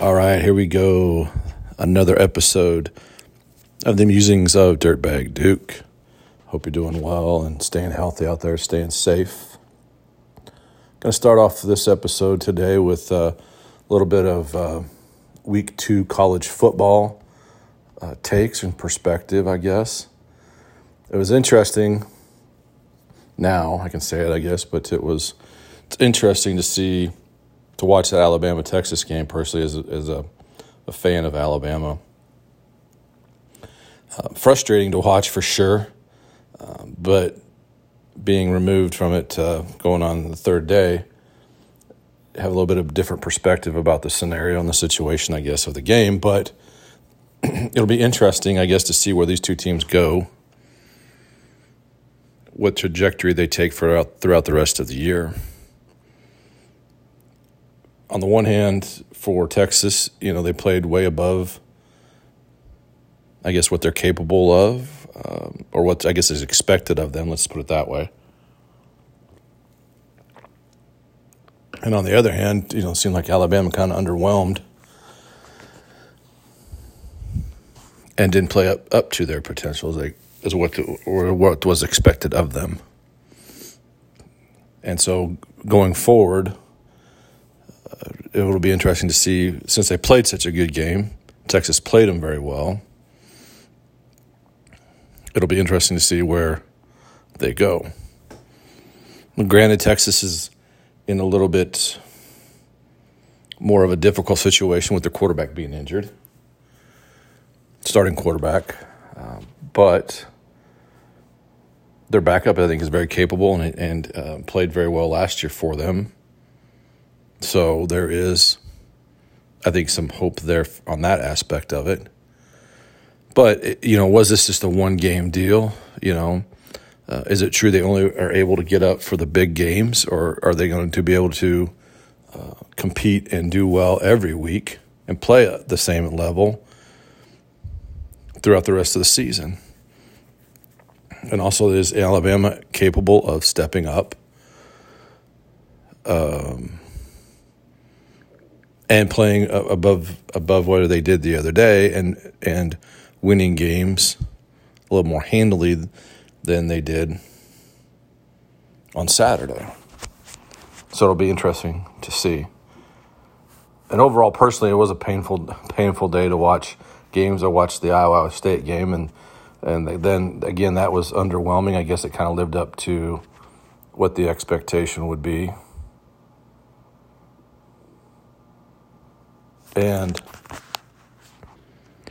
All right, here we go. Another episode of the musings of Dirtbag Duke. Hope you're doing well and staying healthy out there, staying safe. Going to start off this episode today with a little bit of week two college football takes and perspective, I guess. It was interesting. Now I can say it, I guess, but it's interesting to watch that Alabama-Texas game personally as a fan of Alabama. Frustrating to watch for sure, but being removed from it going on the third day, have a little bit of different perspective about the scenario and the situation, I guess, of the game. But it'll be interesting, I guess, to see where these two teams go, what trajectory they take throughout the rest of the year. On the one hand, for Texas, they played way above, I guess, what they're capable of, or what I guess is expected of them. Let's put it that way. And on the other hand, it seemed like Alabama kind of underwhelmed and didn't play up to their potential as what was expected of them. And so going forward, it'll be interesting to see, since they played such a good game, Texas played them very well. It'll be interesting to see where they go. Granted, Texas is in a little bit more of a difficult situation with their quarterback being injured, starting quarterback. But their backup, I think, is very capable and played very well last year for them. So there is, I think, some hope there on that aspect of it. But, was this just a one-game deal? Is it true they only are able to get up for the big games, or are they going to be able to compete and do well every week and play at the same level throughout the rest of the season? And also, is Alabama capable of stepping up? And playing above what they did the other day and winning games a little more handily than they did on Saturday. So it'll be interesting to see. And overall, personally, it was a painful day to watch games. I watched the Iowa State game, and then, again, that was underwhelming. I guess it kind of lived up to what the expectation would be. And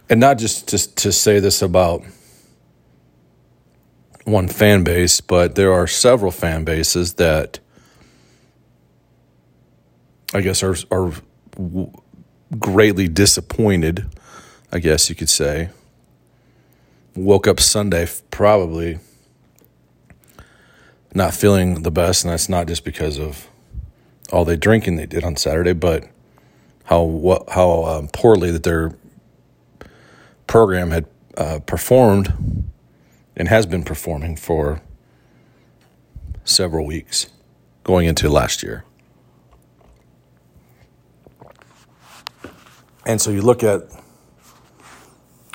not just to say this about one fan base, but there are several fan bases that I guess are greatly disappointed, I guess you could say. Woke up Sunday probably not feeling the best, and that's not just because of all the drinking they did on Saturday, but how poorly that their program had performed and has been performing for several weeks going into last year. And so you look at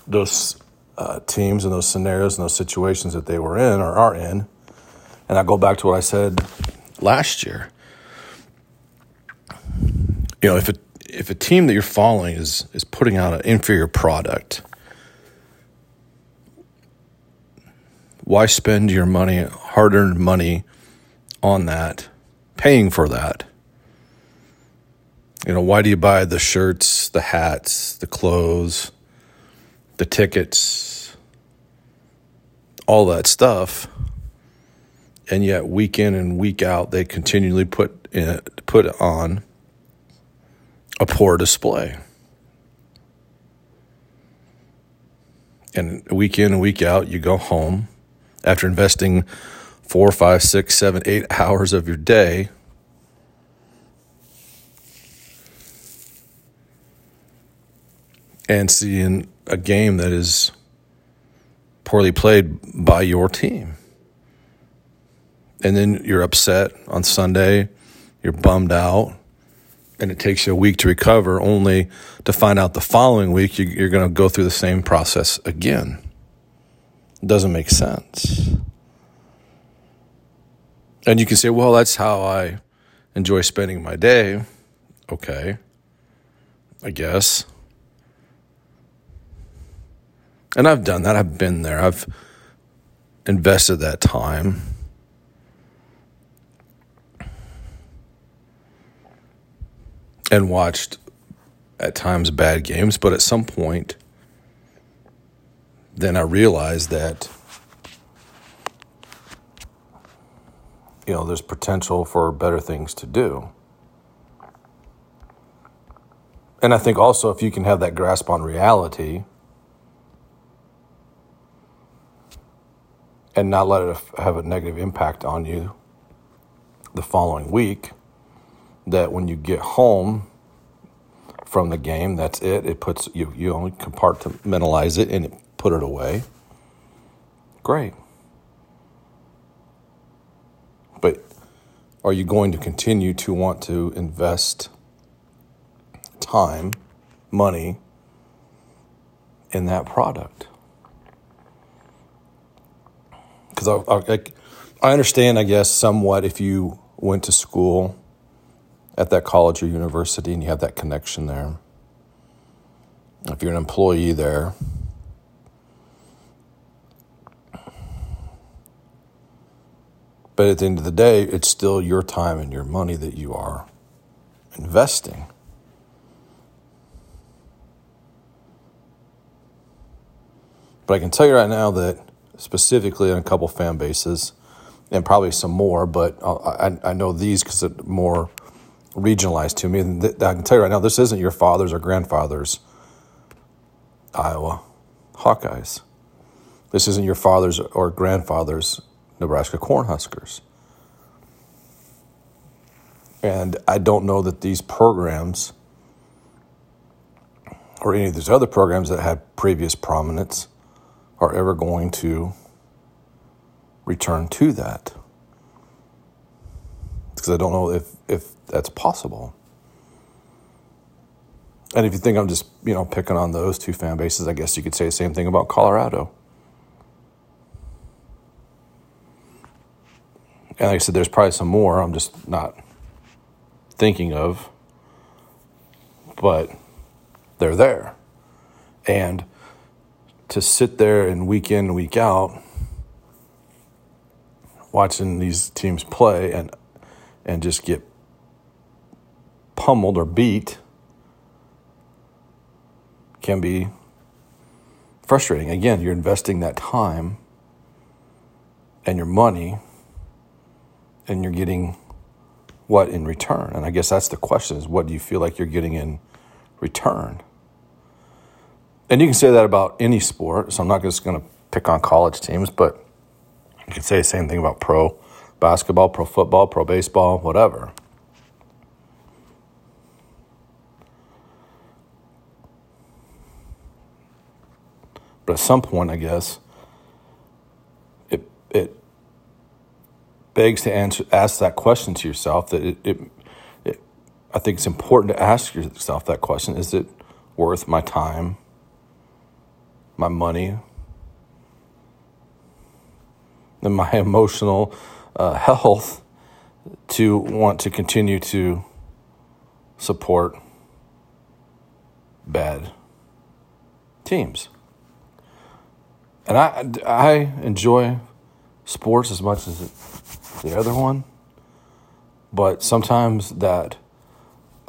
those teams and those scenarios and those situations that they were in or are in, and I go back to what I said last year. If a team that you're following is putting out an inferior product, why spend your money, hard-earned money, on that, paying for that? Why do you buy the shirts, the hats, the clothes, the tickets, all that stuff, and yet week in and week out they continually put on a poor display. And week in and week out, you go home after investing 4, 5, 6, 7, 8 hours of your day, and seeing a game that is poorly played by your team. And then you're upset on Sunday, you're bummed out, and it takes you a week to recover, only to find out the following week you're going to go through the same process again. It doesn't make sense. And you can say, well, that's how I enjoy spending my day. Okay, I guess. And I've done that. I've been there. I've invested that time. And watched, at times, bad games. But at some point, then I realized that, you know, there's potential for better things to do. And I think also if you can have that grasp on reality and not let it have a negative impact on you the following week, that when you get home from the game, that's it. It puts you only compartmentalize it and put it away. Great. But are you going to continue to want to invest time, money in that product? Because I understand, I guess, somewhat if you went to school at that college or university and you have that connection there. If you're an employee there. But at the end of the day, it's still your time and your money that you are investing. But I can tell you right now that specifically in a couple fan bases, and probably some more, but I know these because they're more regionalized to me. And I can tell you right now, this isn't your father's or grandfather's Iowa Hawkeyes. This isn't your father's or grandfather's Nebraska Cornhuskers. And I don't know that these programs or any of these other programs that had previous prominence are ever going to return to that. Because I don't know if that's possible. And if you think I'm just, picking on those two fan bases, I guess you could say the same thing about Colorado. And like I said, there's probably some more I'm just not thinking of. But they're there. And to sit there and week in and week out watching these teams play and just get pummeled or beat can be frustrating. Again, you're investing that time and your money and you're getting what in return? And I guess that's the question is, what do you feel like you're getting in return? And you can say that about any sport, so I'm not just going to pick on college teams, but you can say the same thing about pro basketball, pro football, pro baseball, whatever. But at some point, I guess, it begs to ask that question to yourself. That I think it's important to ask yourself that question. Is it worth my time, my money, and my emotional health to want to continue to support bad teams? And I enjoy sports as much as the other one, but sometimes that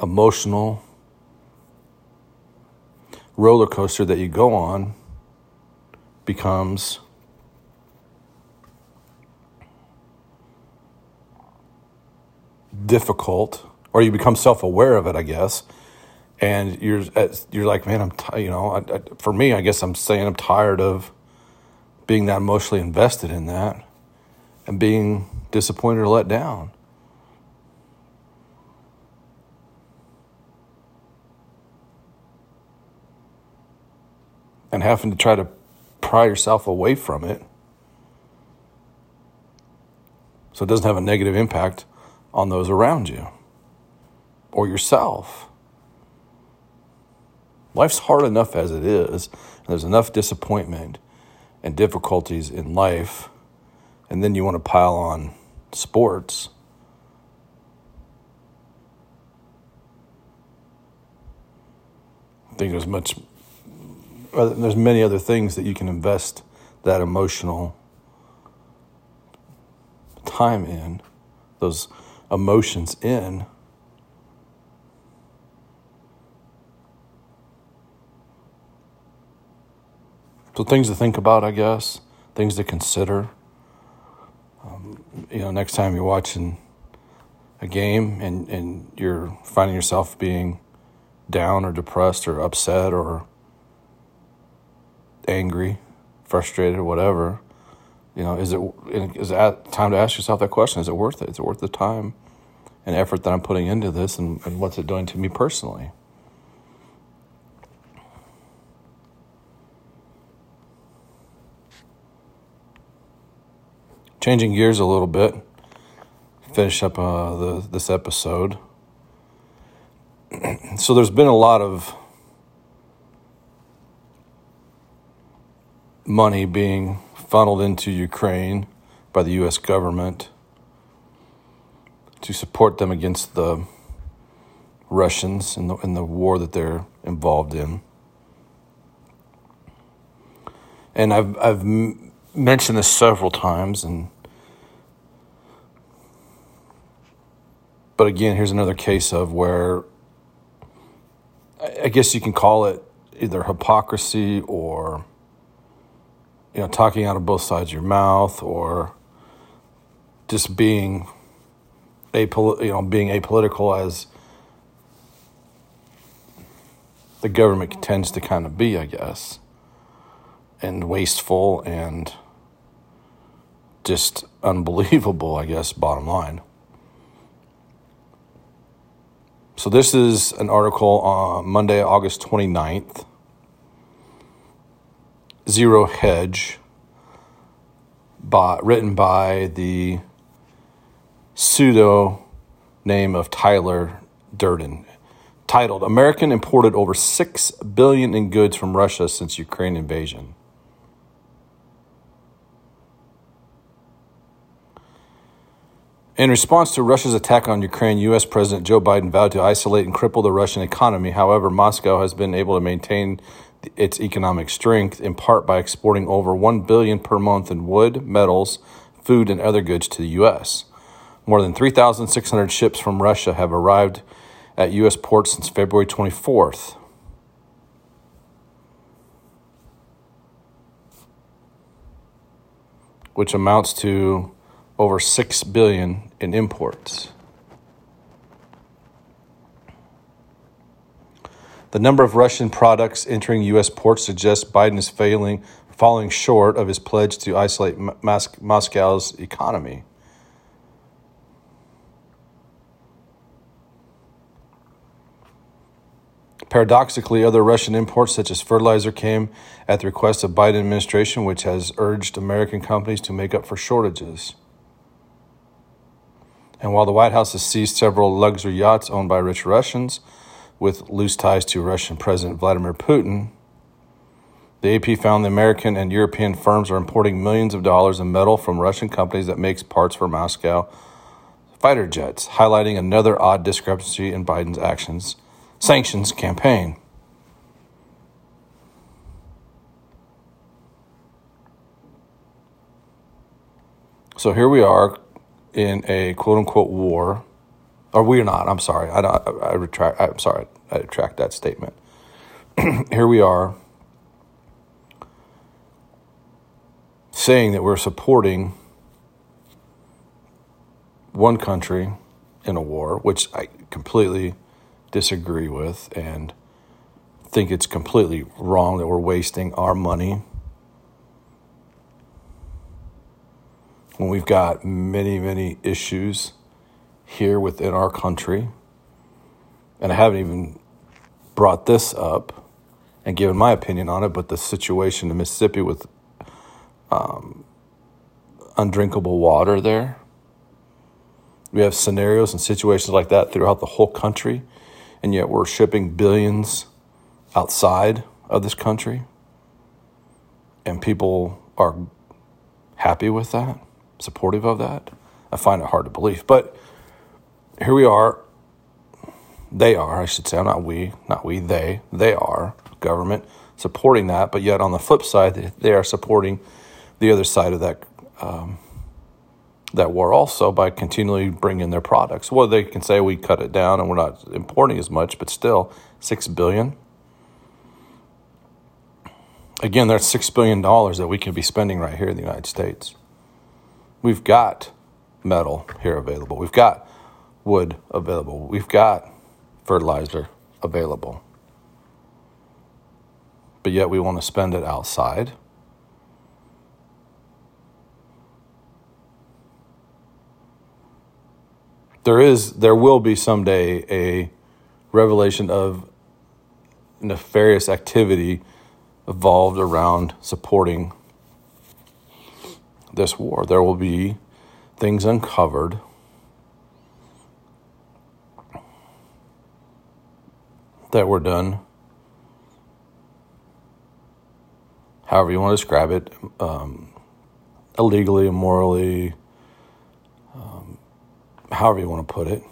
emotional roller coaster that you go on becomes difficult, or you become self-aware of it, I guess, and you're like, man, for me, I guess I'm saying I'm tired of being that emotionally invested in that and being disappointed or let down. And having to try to pry yourself away from it so it doesn't have a negative impact on those around you or yourself. Life's hard enough as it is, and there's enough disappointment and difficulties in life, and then you want to pile on sports. I think there's many other things that you can invest that emotional time in, those emotions in. So things to think about, I guess, things to consider. Next time you're watching a game and you're finding yourself being down or depressed or upset or angry, frustrated, whatever, is it time to ask yourself that question? Is it worth it? Is it worth the time and effort that I'm putting into this, and what's it doing to me personally? Changing gears a little bit, finish up this episode. So there's been a lot of money being funneled into Ukraine by the U.S. government to support them against the Russians in the war that they're involved in. And I've mentioned this several times, But again, here's another case of where I guess you can call it either hypocrisy or, talking out of both sides of your mouth, or just being apolitical as the government tends to kind of be, I guess, and wasteful and just unbelievable, I guess, bottom line. So this is an article on Monday, August 29th. Zero Hedge, written by the pseudo name of Tyler Durden, titled "American Imported Over $6 Billion in Goods from Russia Since Ukraine Invasion." In response to Russia's attack on Ukraine, U.S. President Joe Biden vowed to isolate and cripple the Russian economy. However, Moscow has been able to maintain its economic strength, in part by exporting over $1 billion per month in wood, metals, food, and other goods to the U.S. More than 3,600 ships from Russia have arrived at U.S. ports since February 24th. Which amounts to over $6 billion in imports. The number of Russian products entering U.S. ports suggests Biden is falling short of his pledge to isolate Moscow's economy. Paradoxically, other Russian imports such as fertilizer came at the request of the Biden administration, which has urged American companies to make up for shortages. And while the White House has seized several luxury yachts owned by rich Russians with loose ties to Russian President Vladimir Putin, the AP found the American and European firms are importing millions of dollars in metal from Russian companies that makes parts for Moscow fighter jets, highlighting another odd discrepancy in Biden's sanctions campaign. So here we are, in a quote-unquote war, or we're not, I'm sorry, I retract that statement. Here we are saying that we're supporting one country in a war, which I completely disagree with and think it's completely wrong that we're wasting our money when we've got many, many issues here within our country. And I haven't even brought this up and given my opinion on it, but the situation in Mississippi with undrinkable water there, We have scenarios and situations like that throughout the whole country, and yet we're shipping billions outside of this country, and people are happy with that, supportive of that. I find it hard to believe. But here we are. They are, I should say. Not we, they. They are, government, supporting that. But yet on the flip side, they are supporting the other side of that that war also by continually bringing their products. Well, they can say we cut it down and we're not importing as much, but still, $6 billion. Again, that's $6 billion that we can be spending right here in the United States. We've got metal here available. We've got wood available. We've got fertilizer available. But yet we want to spend it outside. There will be someday a revelation of nefarious activity evolved around supporting this war. There will be things uncovered. That were done, however you want to describe it, illegally, immorally, however you want to put it.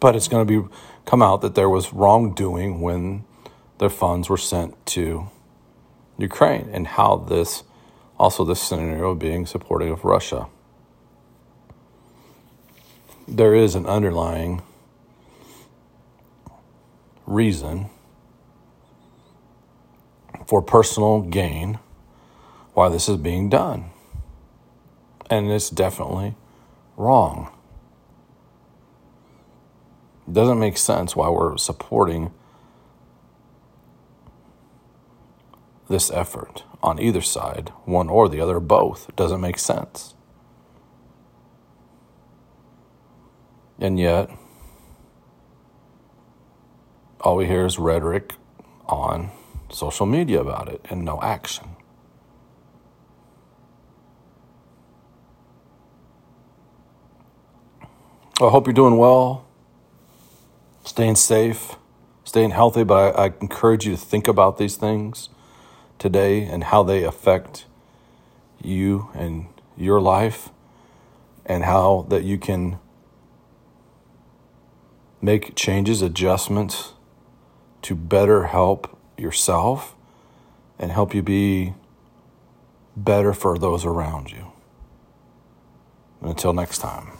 But it's going to come out that there was wrongdoing when their funds were sent to Ukraine, and how this scenario being supportive of Russia. There is an underlying reason for personal gain why this is being done. And it's definitely wrong. It doesn't make sense why we're supporting this effort on either side, one or the other, both. It doesn't make sense. And yet, all we hear is rhetoric on social media about it and no action. I hope you're doing well, staying safe, staying healthy, but I encourage you to think about these things today and how they affect you and your life, and how that you can make changes, adjustments, to better help yourself and help you be better for those around you. And until next time.